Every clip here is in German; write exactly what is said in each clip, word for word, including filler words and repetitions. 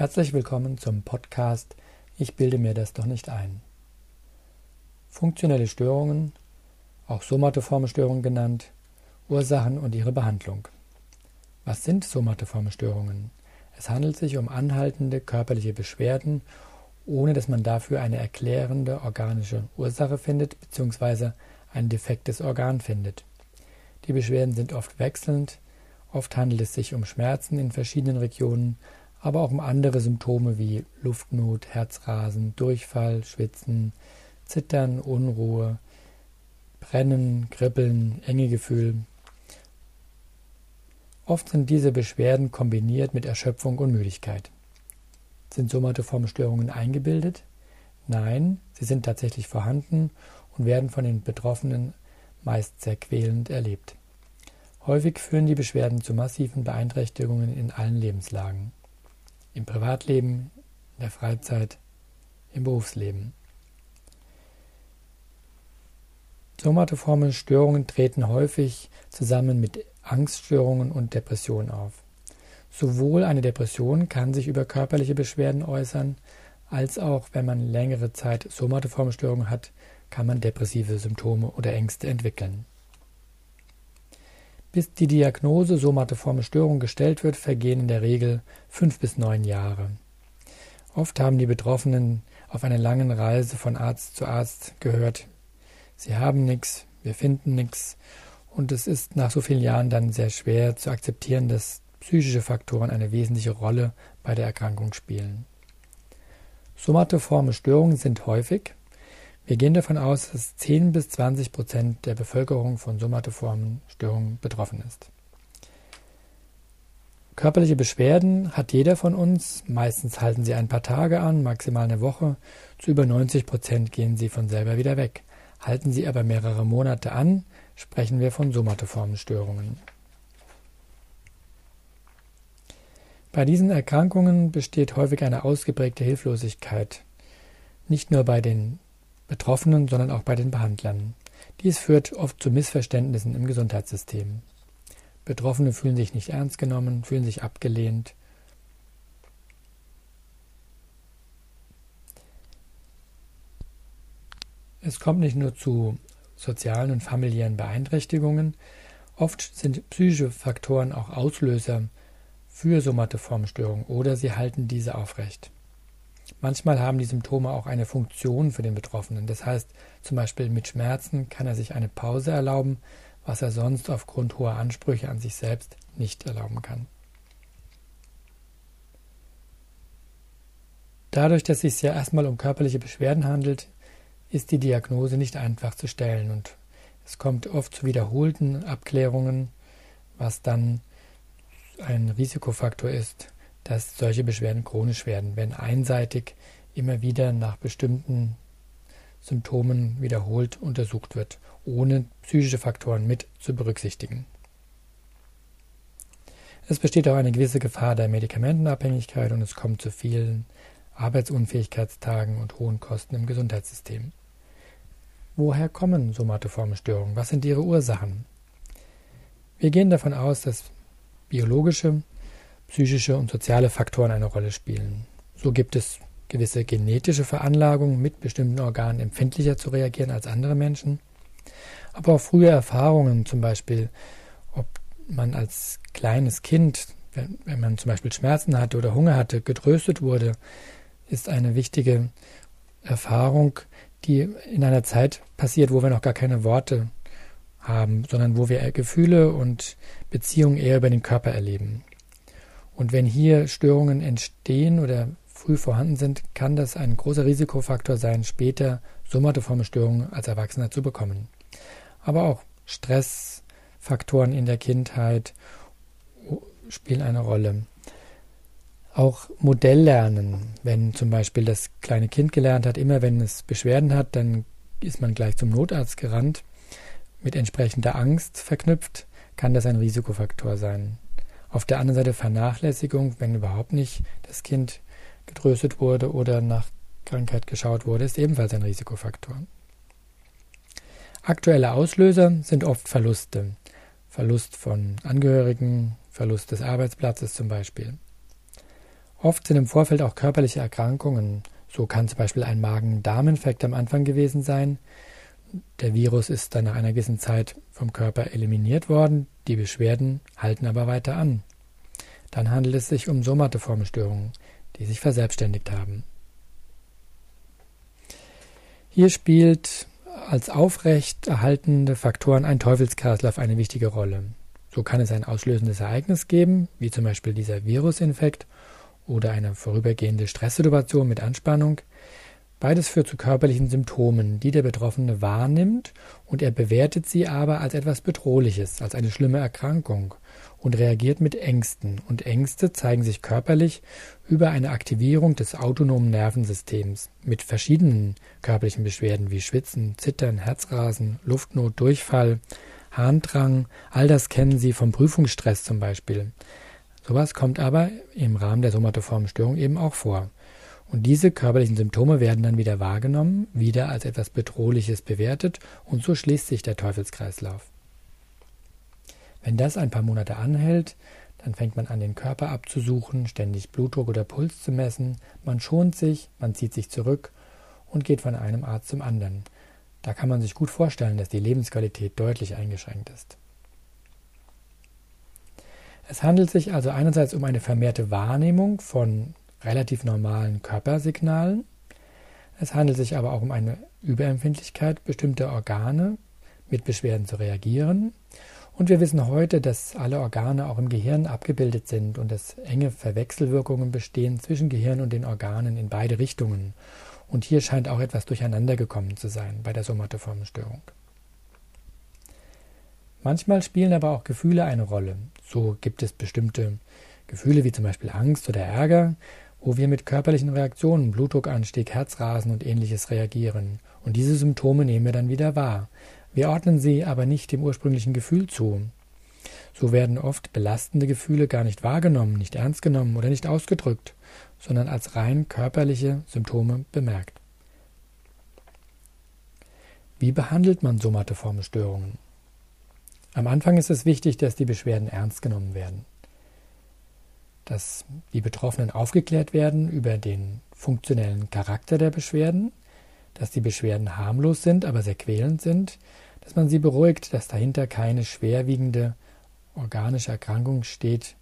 Herzlich willkommen zum Podcast Ich bilde mir das doch nicht ein. Funktionelle Störungen, auch somatoforme Störungen genannt, Ursachen und ihre Behandlung. Was sind somatoforme Störungen? Es handelt sich um anhaltende körperliche Beschwerden, ohne dass man dafür eine erklärende organische Ursache findet bzw. ein defektes Organ findet. Die Beschwerden sind oft wechselnd, oft handelt es sich um Schmerzen in verschiedenen Regionen, aber auch um andere Symptome wie Luftnot, Herzrasen, Durchfall, Schwitzen, Zittern, Unruhe, Brennen, Kribbeln, Engegefühl. Oft sind diese Beschwerden kombiniert mit Erschöpfung und Müdigkeit. Sind somatoforme Störungen eingebildet? Nein, sie sind tatsächlich vorhanden und werden von den Betroffenen meist sehr quälend erlebt. Häufig führen die Beschwerden zu massiven Beeinträchtigungen in allen Lebenslagen. Im Privatleben, in der Freizeit, im Berufsleben. Somatoforme Störungen treten häufig zusammen mit Angststörungen und Depressionen auf. Sowohl eine Depression kann sich über körperliche Beschwerden äußern, als auch, wenn man längere Zeit somatoforme Störungen hat, kann man depressive Symptome oder Ängste entwickeln. Bis die Diagnose somatoforme Störung gestellt wird, vergehen in der Regel fünf bis neun Jahre. Oft haben die Betroffenen auf einer langen Reise von Arzt zu Arzt gehört, sie haben nichts, wir finden nichts, und es ist nach so vielen Jahren dann sehr schwer zu akzeptieren, dass psychische Faktoren eine wesentliche Rolle bei der Erkrankung spielen. Somatoforme Störungen sind häufig. Wir gehen davon aus, dass zehn bis zwanzig Prozent der Bevölkerung von somatoformen Störungen betroffen ist. Körperliche Beschwerden hat jeder von uns. Meistens halten sie ein paar Tage an, maximal eine Woche. Zu über neunzig Prozent gehen sie von selber wieder weg. Halten sie aber mehrere Monate an, sprechen wir von somatoformen Störungen. Bei diesen Erkrankungen besteht häufig eine ausgeprägte Hilflosigkeit. Nicht nur bei den Betroffenen, sondern auch bei den Behandlern. Dies führt oft zu Missverständnissen im Gesundheitssystem. Betroffene fühlen sich nicht ernst genommen, fühlen sich abgelehnt. Es kommt nicht nur zu sozialen und familiären Beeinträchtigungen. Oft sind psychische Faktoren auch Auslöser für somatoforme Störungen oder sie halten diese aufrecht. Manchmal haben die Symptome auch eine Funktion für den Betroffenen. Das heißt, zum Beispiel mit Schmerzen kann er sich eine Pause erlauben, was er sonst aufgrund hoher Ansprüche an sich selbst nicht erlauben kann. Dadurch, dass es sich ja erstmal um körperliche Beschwerden handelt, ist die Diagnose nicht einfach zu stellen. Und es kommt oft zu wiederholten Abklärungen, was dann ein Risikofaktor ist, dass solche Beschwerden chronisch werden, wenn einseitig immer wieder nach bestimmten Symptomen wiederholt untersucht wird, ohne psychische Faktoren mit zu berücksichtigen. Es besteht auch eine gewisse Gefahr der Medikamentenabhängigkeit und es kommt zu vielen Arbeitsunfähigkeitstagen und hohen Kosten im Gesundheitssystem. Woher kommen somatoforme Störungen? Was sind ihre Ursachen? Wir gehen davon aus, dass biologische, psychische und soziale Faktoren eine Rolle spielen. So gibt es gewisse genetische Veranlagungen, mit bestimmten Organen empfindlicher zu reagieren als andere Menschen. Aber auch frühe Erfahrungen, zum Beispiel, ob man als kleines Kind, wenn, wenn man zum Beispiel Schmerzen hatte oder Hunger hatte, getröstet wurde, ist eine wichtige Erfahrung, die in einer Zeit passiert, wo wir noch gar keine Worte haben, sondern wo wir Gefühle und Beziehungen eher über den Körper erleben. Und wenn hier Störungen entstehen oder früh vorhanden sind, kann das ein großer Risikofaktor sein, später somatoforme Störungen als Erwachsener zu bekommen. Aber auch Stressfaktoren in der Kindheit spielen eine Rolle. Auch Modelllernen, wenn zum Beispiel das kleine Kind gelernt hat, immer wenn es Beschwerden hat, dann ist man gleich zum Notarzt gerannt, mit entsprechender Angst verknüpft, kann das ein Risikofaktor sein. Auf der anderen Seite Vernachlässigung, wenn überhaupt nicht das Kind getröstet wurde oder nach Krankheit geschaut wurde, ist ebenfalls ein Risikofaktor. Aktuelle Auslöser sind oft Verluste. Verlust von Angehörigen, Verlust des Arbeitsplatzes zum Beispiel. Oft sind im Vorfeld auch körperliche Erkrankungen. So kann zum Beispiel ein Magen-Darm-Infekt am Anfang gewesen sein. Der Virus ist dann nach einer gewissen Zeit vom Körper eliminiert worden, die Beschwerden halten aber weiter an. Dann handelt es sich um somatoforme Störungen, die sich verselbstständigt haben. Hier spielt als aufrechterhaltende Faktoren ein Teufelskreislauf eine wichtige Rolle. So kann es ein auslösendes Ereignis geben, wie zum Beispiel dieser Virusinfekt oder eine vorübergehende Stresssituation mit Anspannung. Beides führt zu körperlichen Symptomen, die der Betroffene wahrnimmt, und er bewertet sie aber als etwas Bedrohliches, als eine schlimme Erkrankung und reagiert mit Ängsten. Und Ängste zeigen sich körperlich über eine Aktivierung des autonomen Nervensystems mit verschiedenen körperlichen Beschwerden wie Schwitzen, Zittern, Herzrasen, Luftnot, Durchfall, Harndrang. All das kennen Sie vom Prüfungsstress zum Beispiel. Sowas kommt aber im Rahmen der somatoformen Störung eben auch vor. Und diese körperlichen Symptome werden dann wieder wahrgenommen, wieder als etwas Bedrohliches bewertet, und so schließt sich der Teufelskreislauf. Wenn das ein paar Monate anhält, dann fängt man an, den Körper abzusuchen, ständig Blutdruck oder Puls zu messen, man schont sich, man zieht sich zurück und geht von einem Arzt zum anderen. Da kann man sich gut vorstellen, dass die Lebensqualität deutlich eingeschränkt ist. Es handelt sich also einerseits um eine vermehrte Wahrnehmung von relativ normalen Körpersignalen. Es handelt sich aber auch um eine Überempfindlichkeit bestimmter Organe, mit Beschwerden zu reagieren. Und wir wissen heute, dass alle Organe auch im Gehirn abgebildet sind und dass enge Verwechselwirkungen bestehen zwischen Gehirn und den Organen in beide Richtungen. Und hier scheint auch etwas durcheinander gekommen zu sein bei der somatoformen Störung. Manchmal spielen aber auch Gefühle eine Rolle. So gibt es bestimmte Gefühle wie zum Beispiel Angst oder Ärger, wo wir mit körperlichen Reaktionen, Blutdruckanstieg, Herzrasen und ähnliches reagieren. Und diese Symptome nehmen wir dann wieder wahr. Wir ordnen sie aber nicht dem ursprünglichen Gefühl zu. So werden oft belastende Gefühle gar nicht wahrgenommen, nicht ernst genommen oder nicht ausgedrückt, sondern als rein körperliche Symptome bemerkt. Wie behandelt man somatoforme Störungen? Am Anfang ist es wichtig, dass die Beschwerden ernst genommen werden, dass die Betroffenen aufgeklärt werden über den funktionellen Charakter der Beschwerden, dass die Beschwerden harmlos sind, aber sehr quälend sind, dass man sie beruhigt, dass dahinter keine schwerwiegende organische Erkrankung steht,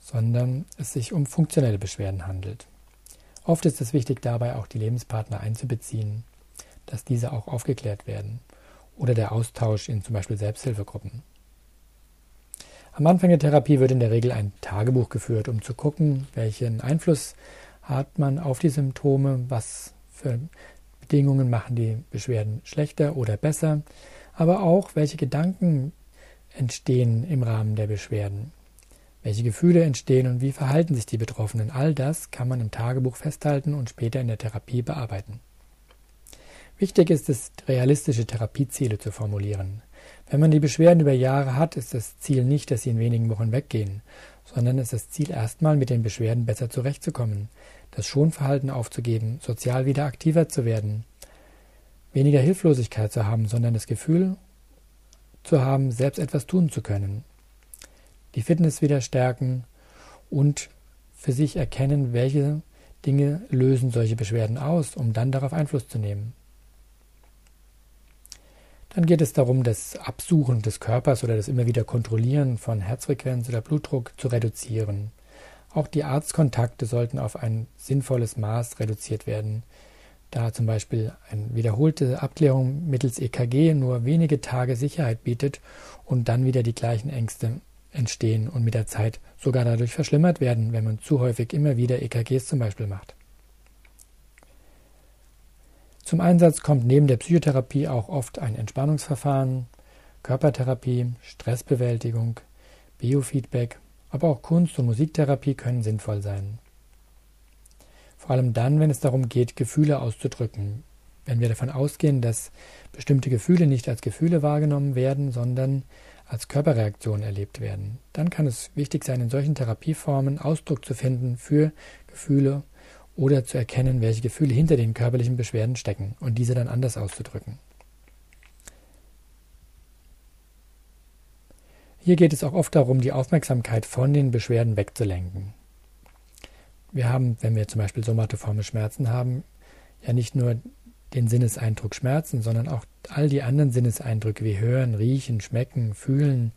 sondern es sich um funktionelle Beschwerden handelt. Oft ist es wichtig, dabei auch die Lebenspartner einzubeziehen, dass diese auch aufgeklärt werden, oder der Austausch in zum Beispiel Selbsthilfegruppen. Am Anfang der Therapie wird in der Regel ein Tagebuch geführt, um zu gucken, welchen Einfluss hat man auf die Symptome, was für Bedingungen machen die Beschwerden schlechter oder besser, aber auch, welche Gedanken entstehen im Rahmen der Beschwerden, welche Gefühle entstehen und wie verhalten sich die Betroffenen. All das kann man im Tagebuch festhalten und später in der Therapie bearbeiten. Wichtig ist es, realistische Therapieziele zu formulieren. Wenn man die Beschwerden über Jahre hat, ist das Ziel nicht, dass sie in wenigen Wochen weggehen, sondern ist das Ziel, erstmal mit den Beschwerden besser zurechtzukommen, das Schonverhalten aufzugeben, sozial wieder aktiver zu werden, weniger Hilflosigkeit zu haben, sondern das Gefühl zu haben, selbst etwas tun zu können, die Fitness wieder stärken und für sich erkennen, welche Dinge lösen solche Beschwerden aus, um dann darauf Einfluss zu nehmen. Dann geht es darum, das Absuchen des Körpers oder das immer wieder Kontrollieren von Herzfrequenz oder Blutdruck zu reduzieren. Auch die Arztkontakte sollten auf ein sinnvolles Maß reduziert werden, da zum Beispiel eine wiederholte Abklärung mittels E K G nur wenige Tage Sicherheit bietet und dann wieder die gleichen Ängste entstehen und mit der Zeit sogar dadurch verschlimmert werden, wenn man zu häufig immer wieder E K Gs zum Beispiel macht. Zum Einsatz kommt neben der Psychotherapie auch oft ein Entspannungsverfahren, Körpertherapie, Stressbewältigung, Biofeedback, aber auch Kunst- und Musiktherapie können sinnvoll sein. Vor allem dann, wenn es darum geht, Gefühle auszudrücken. Wenn wir davon ausgehen, dass bestimmte Gefühle nicht als Gefühle wahrgenommen werden, sondern als Körperreaktionen erlebt werden, dann kann es wichtig sein, in solchen Therapieformen Ausdruck zu finden für Gefühle oder zu erkennen, welche Gefühle hinter den körperlichen Beschwerden stecken und diese dann anders auszudrücken. Hier geht es auch oft darum, die Aufmerksamkeit von den Beschwerden wegzulenken. wir haben, wenn wir zum Beispiel somatoforme Schmerzen haben, ja nicht nur den Sinneseindruck Schmerzen, sondern auch all die anderen Sinneseindrücke wie Hören, Riechen, Schmecken, Fühlen,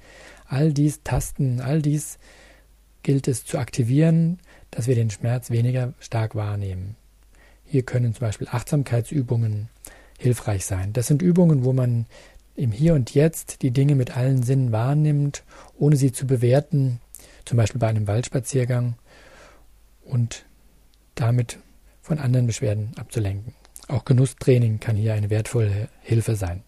all dies Tasten, all dies gilt es zu aktivieren, dass wir den Schmerz weniger stark wahrnehmen. Hier können zum Beispiel Achtsamkeitsübungen hilfreich sein. Das sind Übungen, wo man im Hier und Jetzt die Dinge mit allen Sinnen wahrnimmt, ohne sie zu bewerten, zum Beispiel bei einem Waldspaziergang, und damit von anderen Beschwerden abzulenken. Auch Genusstraining kann hier eine wertvolle Hilfe sein.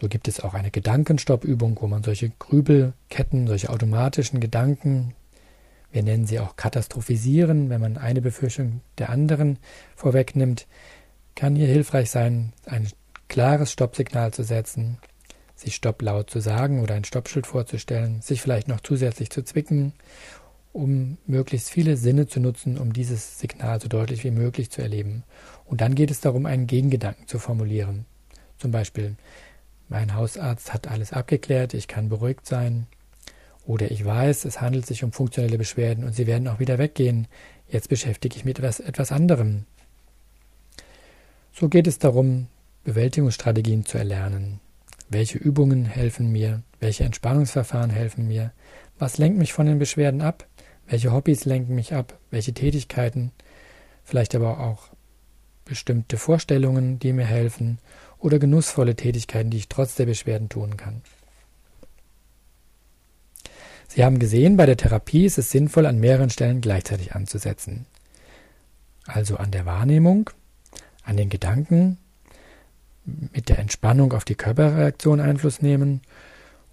So gibt es auch eine Gedankenstoppübung, wo man solche Grübelketten, solche automatischen Gedanken, wir nennen sie auch Katastrophisieren, wenn man eine Befürchtung der anderen vorwegnimmt, kann hier hilfreich sein, ein klares Stoppsignal zu setzen, sich Stopp laut zu sagen oder ein Stoppschild vorzustellen, sich vielleicht noch zusätzlich zu zwicken, um möglichst viele Sinne zu nutzen, um dieses Signal so deutlich wie möglich zu erleben. Und dann geht es darum, einen Gegengedanken zu formulieren. Zum Beispiel, mein Hausarzt hat alles abgeklärt, ich kann beruhigt sein. Oder ich weiß, es handelt sich um funktionelle Beschwerden und sie werden auch wieder weggehen. Jetzt beschäftige ich mich mit etwas, etwas anderem. So geht es darum, Bewältigungsstrategien zu erlernen. Welche Übungen helfen mir? Welche Entspannungsverfahren helfen mir? Was lenkt mich von den Beschwerden ab? Welche Hobbys lenken mich ab? Welche Tätigkeiten? Vielleicht aber auch bestimmte Vorstellungen, die mir helfen, oder genussvolle Tätigkeiten, die ich trotz der Beschwerden tun kann. Sie haben gesehen, bei der Therapie ist es sinnvoll, an mehreren Stellen gleichzeitig anzusetzen. Also an der Wahrnehmung, an den Gedanken, mit der Entspannung auf die Körperreaktion Einfluss nehmen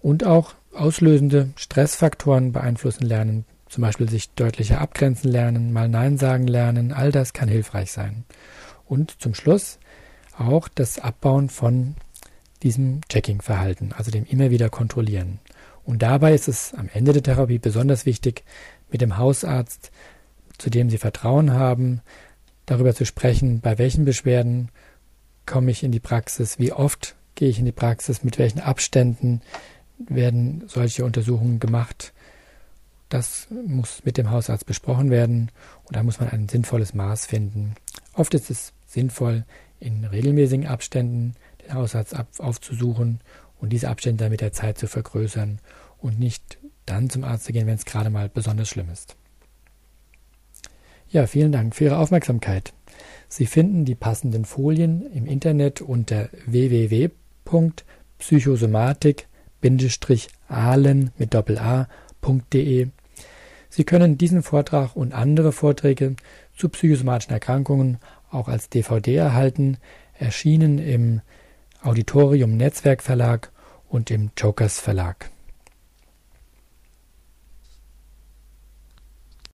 und auch auslösende Stressfaktoren beeinflussen lernen, zum Beispiel sich deutlicher abgrenzen lernen, mal Nein sagen lernen, all das kann hilfreich sein. Und zum Schluss auch das Abbauen von diesem Checking-Verhalten, also dem immer wieder kontrollieren. Und dabei ist es am Ende der Therapie besonders wichtig, mit dem Hausarzt, zu dem Sie Vertrauen haben, darüber zu sprechen, bei welchen Beschwerden komme ich in die Praxis, wie oft gehe ich in die Praxis, mit welchen Abständen werden solche Untersuchungen gemacht. Das muss mit dem Hausarzt besprochen werden und da muss man ein sinnvolles Maß finden. Oft ist es sinnvoll, in regelmäßigen Abständen den Hausarzt aufzusuchen und diese Abstände dann mit der Zeit zu vergrößern und nicht dann zum Arzt zu gehen, wenn es gerade mal besonders schlimm ist. Ja, vielen Dank für Ihre Aufmerksamkeit. Sie finden die passenden Folien im Internet unter w w w punkt psychosomatik bindestrich ahlen mit doppel a punkt de. Sie können diesen Vortrag und andere Vorträge zu psychosomatischen Erkrankungen auch als D V D erhalten, erschienen im Auditorium Netzwerk Verlag und im Jokers Verlag.